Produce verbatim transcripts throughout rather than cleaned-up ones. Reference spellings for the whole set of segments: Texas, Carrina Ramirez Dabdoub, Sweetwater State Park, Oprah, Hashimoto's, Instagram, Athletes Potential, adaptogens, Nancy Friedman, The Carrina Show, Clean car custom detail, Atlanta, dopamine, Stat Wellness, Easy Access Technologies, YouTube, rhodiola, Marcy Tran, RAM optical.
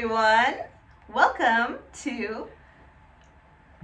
everyone. Welcome to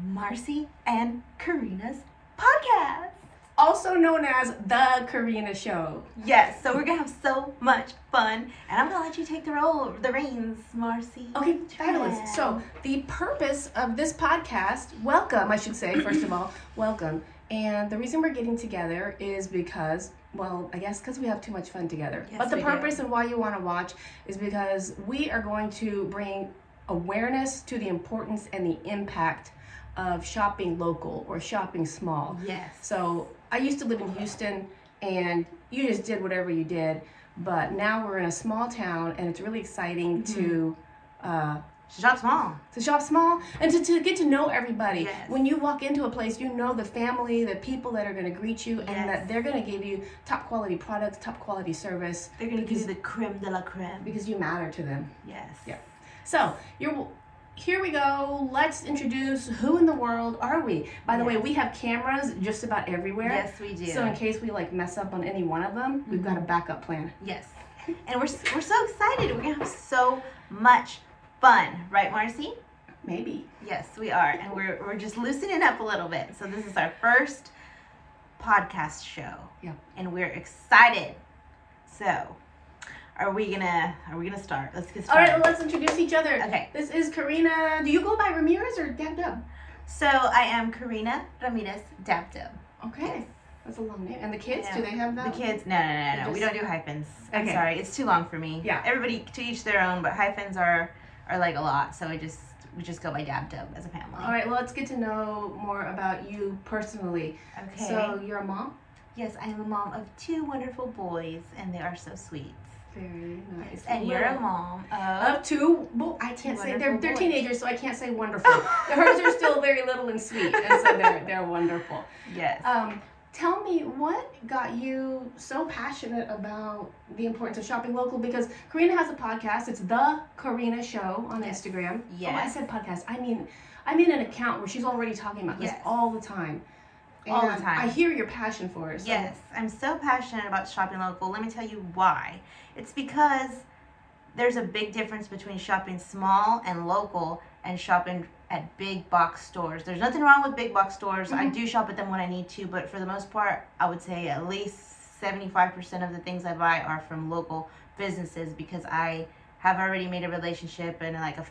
Marcy and Carrina's podcast, also known as The Carrina Show. Yes, so we're gonna have so much fun, and I'm gonna let you take the role, the reins, Marcy. Okay, fabulous. So the purpose of this podcast, welcome, I should say, first of all, welcome. And the reason we're getting together is because, well, I guess because we have too much fun together. Yes, but the purpose do. and why you want to watch is because we are going to bring awareness to the importance and the impact of shopping local or shopping small. Yes. So I used to live in Houston, and you just did whatever you did. But now we're in a small town, and it's really exciting mm-hmm. to... Uh, To shop small. To shop small and to, to get to know everybody. Yes. When you walk into a place, you know the family, the people that are going to greet you, and yes. that they're going to give you top quality products, top quality service. They're going to give you the creme de la creme. Because you matter to them. Yes. Yeah. So, you're... Here we go. Let's introduce who in the world are we. By the yes. way, we have cameras just about everywhere. Yes, we do. So in case we like mess up on any one of them, mm-hmm. we've got a backup plan. Yes. And we're we're so excited. We're going to have so much fun, right, Marcy? Maybe. Yes, we are. And we're we're just loosening up a little bit. So this is our first podcast show. Yeah. And we're excited. So, Are we gonna Are we gonna start? Let's get started. All right, let's introduce each other. Okay. This is Carrina. Do you go by Ramirez or Dabdoub? So I am Carrina Ramirez Dabdoub. Okay. Yes. That's a long name. And the kids? Yeah. Do they have that? The kids? No, no, no, no. Just... We don't do hyphens. Okay. I'm sorry. It's too long for me. Yeah. Everybody to each their own, but hyphens are are like a lot. So I just we just go by Dabdoub as a family. All right. Well, let's get to know more about you personally. Okay. So you're a mom? Yes, I am a mom of two wonderful boys, and they are so sweet. Very nice. And you're a mom of, of two, well, I can't say, they're they're boys. Teenagers, so I can't say wonderful. Hers are still very little and sweet, and so they're, they're wonderful. Yes. Um, tell me, what got you so passionate about the importance of shopping local? Because Carrina has a podcast. It's The Carrina Show on yes. Instagram. Yes. Oh, I said podcast. I mean, I mean an account where she's already talking about this yes. all the time. And all the time. I hear your passion for it. So. Yes, I'm so passionate about shopping local. Let me tell you why. It's because there's a big difference between shopping small and local and shopping at big box stores. There's nothing wrong with big box stores. Mm-hmm. I do shop at them when I need to, but for the most part, I would say at least seventy-five percent of the things I buy are from local businesses because I have already made a relationship and like a,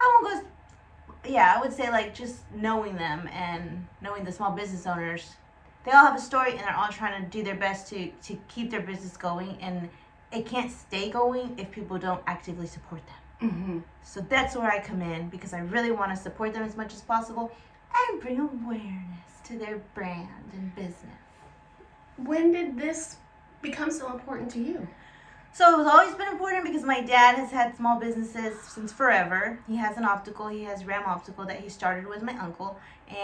I won't go... Yeah, I would say like just knowing them and knowing the small business owners, they all have a story and they're all trying to do their best to, to keep their business going, and it can't stay going if people don't actively support them. Mm-hmm. So that's where I come in because I really want to support them as much as possible and bring awareness to their brand and business. When did this become so important to you? So it's always been important because my dad has had small businesses since forever. He has an optical, he has RAM Optical that he started with my uncle.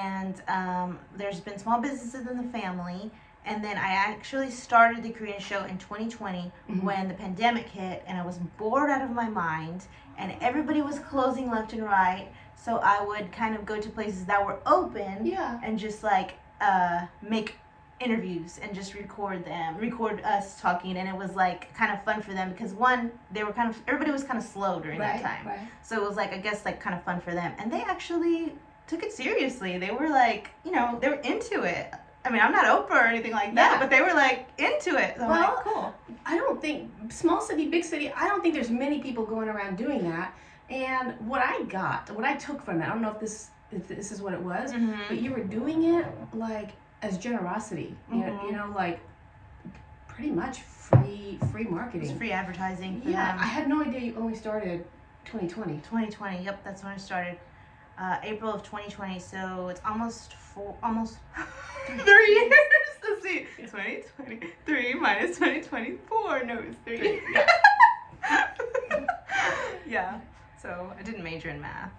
And um, there's been small businesses in the family. And then I actually started The Carrina Show in twenty twenty mm-hmm. when the pandemic hit and I was bored out of my mind and everybody was closing left and right. So I would kind of go to places that were open yeah. and just like uh, make interviews and just record them, record us talking, and it was like kind of fun for them because one, they were kind of, everybody was kind of slow during right, that time. Right. So it was like, I guess like kind of fun for them. And they actually took it seriously. They were like, you know, they were into it. I mean, I'm not Oprah or anything like that, yeah. but they were like into it. So well, I'm like, cool. I don't think, small city, big city, I don't think there's many people going around doing that. And what I got, what I took from it, I don't know if this, if this is what it was, mm-hmm. but you were doing it like, as generosity, you know, mm-hmm. you know, like pretty much free, free marketing. It's free advertising. For yeah, them. I had no idea you only started twenty twenty. twenty twenty, yep, that's when I started, uh, April of twenty twenty. So it's almost four, almost three years. Let's see, twenty twenty, three minus twenty twenty-four. No, it's three. Yeah. yeah. So I didn't major in math,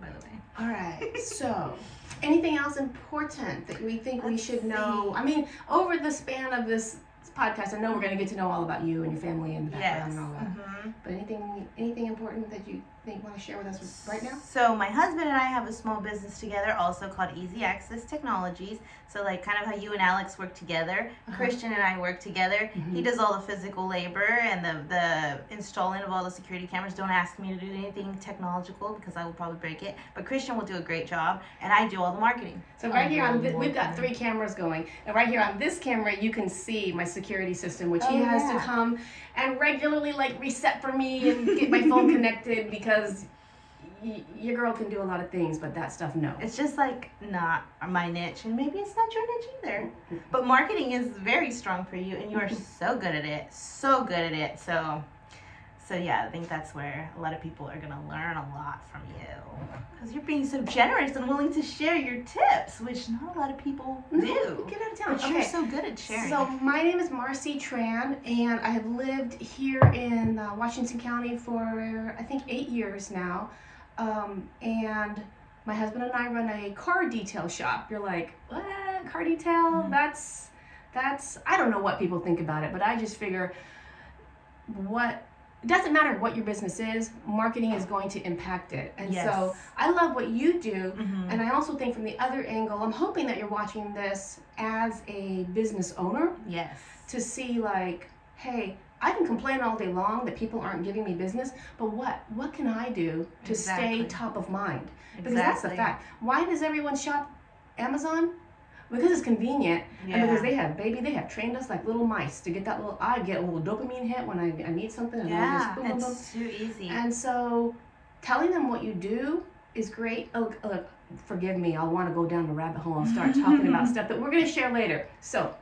by the way. All right. So. Anything else important that we think Let's we should see. know? I mean, over the span of this podcast, I know we're going to get to know all about you and your family and the background yes. and all that. Mm-hmm. But anything anything important that you think want to share with us right now? So my husband and I have a small business together also called Easy Access Technologies. So like kind of how you and Alex work together. Uh-huh. Christian and I work together. Mm-hmm. He does all the physical labor and the, the installing of all the security cameras. Don't ask me to do anything technological because I will probably break it. But Christian will do a great job and I do all the marketing. So right here, on th- we've got three cameras going. And right here on this camera, you can see my security system, which oh, he has yeah. to come and regularly like reset for me and get my phone connected because y- your girl can do a lot of things, but that stuff, no. It's just like not my niche, and maybe it's not your niche either. But marketing is very strong for you, and you are so good at it, so good at it. So, so yeah, I think that's where a lot of people are gonna learn a lot from you because you're being so generous and willing to share your tips, which not a lot of people no, do. Get out of town. But okay. You're so good at sharing. So my name is Marcy Tran, and I have lived here in uh, Washington County for I think eight years now. Um, and my husband and I run a car detail shop. You're like, what? Car detail? Mm-hmm. That's that's. I don't know what people think about it, but I just figure what. It doesn't matter what your business is, marketing is going to impact it. And yes. so I love what you do. Mm-hmm. And I also think from the other angle, I'm hoping that you're watching this as a business owner. Yes. To see like, hey, I can complain all day long that people aren't giving me business, but what? What can I do to exactly. stay top of mind? Because exactly. that's the fact. Why does everyone shop Amazon? Because it's convenient, yeah. and because they have, baby, they have trained us like little mice to get that little, I get a little dopamine hit when I, I need something. And yeah, I just, boom, it's boom, boom. Too easy. And so telling them what you do is great. Oh, oh, forgive me, I'll want to go down the rabbit hole and start talking about stuff that we're going to share later. So,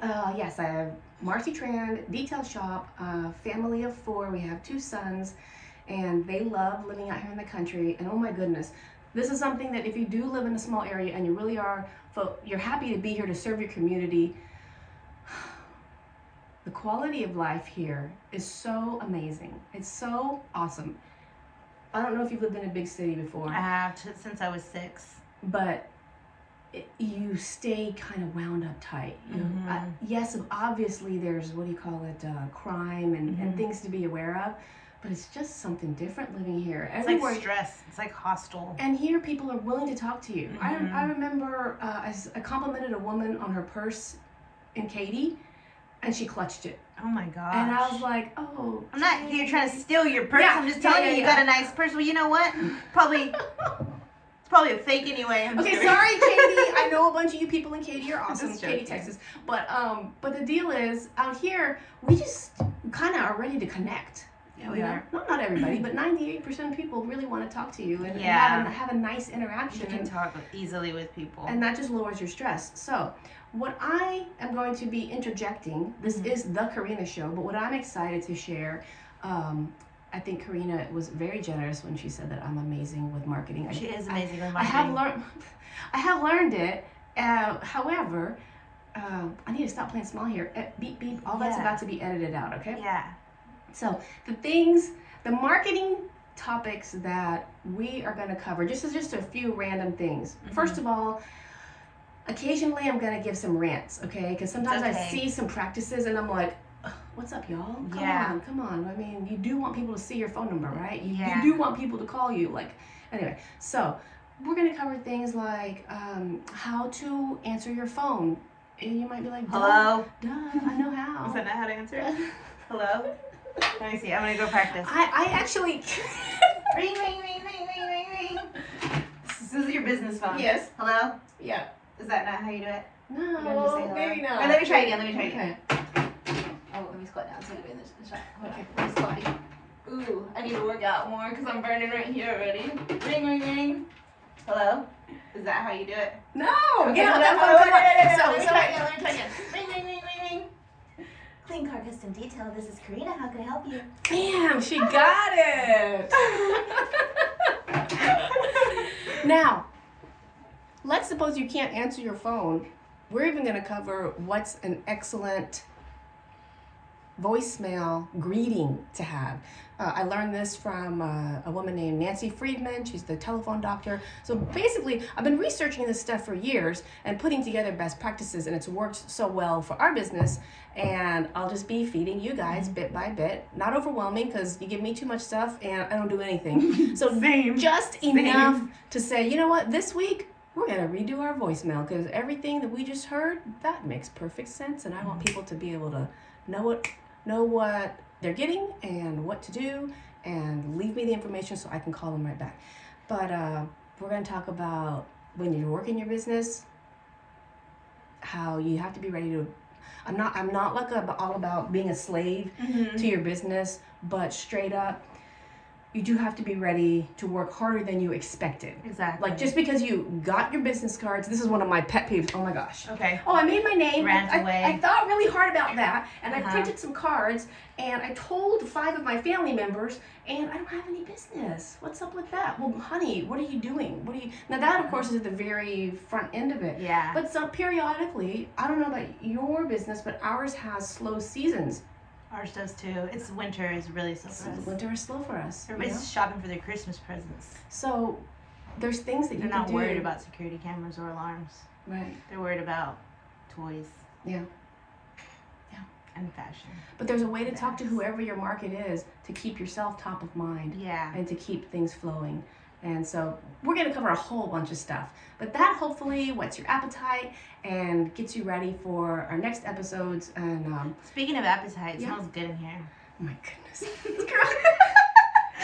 uh, yes, I have Marcy Tran, Detail Shop, uh, family of four. We have two sons, and they love living out here in the country, and oh my goodness. This is something that if you do live in a small area and you really are, you're happy to be here to serve your community, the quality of life here is so amazing. It's so awesome. I don't know if you've lived in a big city before. I have, since I was six. But it, you stay kind of wound up tight. You know? Mm-hmm. I, yes, obviously there's, what do you call it, uh, crime and, mm-hmm. and things to be aware of. But it's just something different living here. It's Everywhere. Like stress. It's like hostile. And here people are willing to talk to you. Mm-hmm. I I remember uh, I, I complimented a woman on her purse in Katy, and she clutched it. Oh my gosh. And I was like, oh. I'm not here hey. trying to steal your purse. Yeah. I'm just telling yeah, you yeah, you yeah. got a nice purse. Well, you know what? Probably... It's probably a fake anyway. I'm okay, sorry, Katie. I know a bunch of you people in Katy are awesome. Katy, Texas. But, um, but the deal is, out here, we just kind of are ready to connect. Yeah, we are. Well, not everybody, but ninety-eight percent of people really want to talk to you and yeah. have, a, have a nice interaction. You can and, talk easily with people. And that just lowers your stress. So what I am going to be interjecting, this mm-hmm. is The Carrina Show, but what I'm excited to share, um, I think Carrina was very generous when she said that I'm amazing with marketing. She I, is amazing I, with marketing. I have, lear- I have learned it. Uh, however, uh, I need to stop playing small here. Uh, beep, beep. All yeah. that's about to be edited out, okay? Yeah. So the things, the marketing topics that we are going to cover, just as just a few random things. Mm-hmm. First of all, occasionally I'm going to give some rants, okay? Because sometimes okay. I see some practices and I'm like, what's up, y'all? Come yeah. on, come on. I mean, you do want people to see your phone number, right? You, yeah. you do want people to call you. Like, anyway, so we're going to cover things like um, how to answer your phone. And you might be like, duh, hello? Duh, I know how. Is that not how to answer it? Hello? Let me see. I'm going to go practice. I, I actually... Ring, ring, ring, ring, ring, ring, ring. This is your business phone. Yes. Hello? Yeah. Is that not how you do it? No, maybe not. Right, let me try again. Let me try again. Oh, let me squat down so you in the shot. Okay. I'm squatting. Ooh, I need to work out more because I'm burning right here already. Ring, ring, ring. Hello? Is that how you do it? No. Okay, yeah, that's what I'm doing. So, let me try again. Let me try again. Ring, ring, ring, ring, ring. Clean Car Custom Detail, this is Carrina, how can I help you? Damn, she got it! Now, let's suppose you can't answer your phone. We're even going to cover what's an excellent voicemail greeting to have. Uh, I learned this from uh, a woman named Nancy Friedman. She's the telephone doctor. So basically, I've been researching this stuff for years and putting together best practices, and it's worked so well for our business. And I'll just be feeding you guys bit by bit. Not overwhelming, because you give me too much stuff and I don't do anything. So Same. just enough Same. to say, you know what, this week, we're going to redo our voicemail, because everything that we just heard, that makes perfect sense. And I want people to be able to know what know what they're getting and what to do, and leave me the information so I can call them right back. But uh, we're going to talk about when you're working your business, how you have to be ready to... I'm not I'm not like a, all about being a slave mm-hmm. to your business, but straight up, you do have to be ready to work harder than you expected. Exactly. Like, just because you got your business cards, this is one of my pet peeves. Oh my gosh. Okay. Oh, I made my name. Ran I, away. I, I thought really hard about that, and uh-huh. I printed some cards, and I told five of my family members, and I don't have any business. What's up with that? Well, honey, what are you doing? What are you? Now that, of course, is at the very front end of it. Yeah. But so periodically, I don't know about your business, but ours has slow seasons. Ours does too. It's winter is really slow for us. Winter is slow for us. Everybody's yeah. shopping for their Christmas presents. So there's things that They're you can do. They're not worried about security cameras or alarms. Right. They're worried about toys. Yeah. Yeah. And fashion. But there's a way to That's. talk to whoever your market is to keep yourself top of mind. Yeah. And to keep things flowing. And so we're going to cover a whole bunch of stuff. But that hopefully whets your appetite and gets you ready for our next episodes. And um, speaking of appetite, it yeah. smells good in here. Oh my goodness.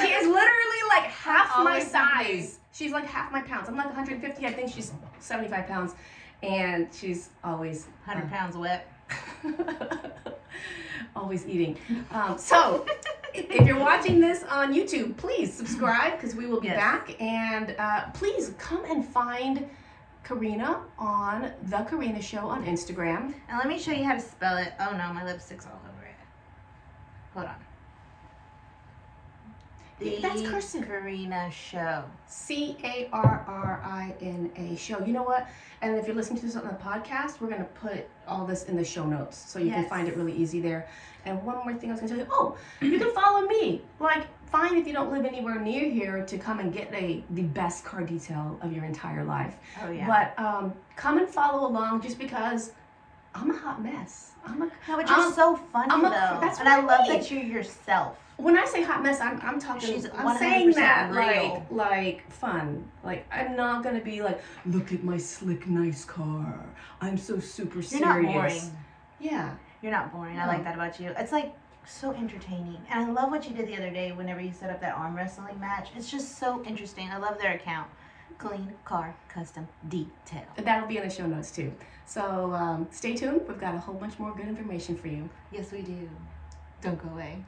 She is literally like half All my size. She's like half my pounds. I'm like one hundred fifty. I think she's seventy-five pounds. And she's always... one hundred uh, pounds wet. Always eating. Um, so... If you're watching this on YouTube, please subscribe, because we will be yes. back. And uh, please come and find Carrina on The Carrina Show on Instagram. And let me show you how to spell it. Oh no, my lipstick's all over it. Hold on. The That's Carson. Carrina Show. C A R R I N A Show. You know what? And if you're listening to this on the podcast, we're going to put all this in the show notes, so you yes. can find it really easy there. And one more thing I was going to tell you. Oh, you can follow me. Like, fine if you don't live anywhere near here to come and get a the best car detail of your entire life. Oh, yeah. But um, come and follow along, just because... I'm a hot mess. I'm a. No, but you're I'm, so funny I'm a, though, that's and I, I love mean. that you're yourself. When I say hot mess, I'm I'm talking. She's I'm saying that real. like like fun. Like, I'm not gonna be like, look at my slick nice car. I'm so super you're serious. You're not boring. Yeah, you're not boring. No. I like that about you. It's like so entertaining, and I love what you did the other day. Whenever you set up that arm wrestling match, it's just so interesting. I love their account. Clean Car Custom Detail. That'll be in the show notes too. So um, stay tuned. We've got a whole bunch more good information for you. Yes, we do. Don't go away.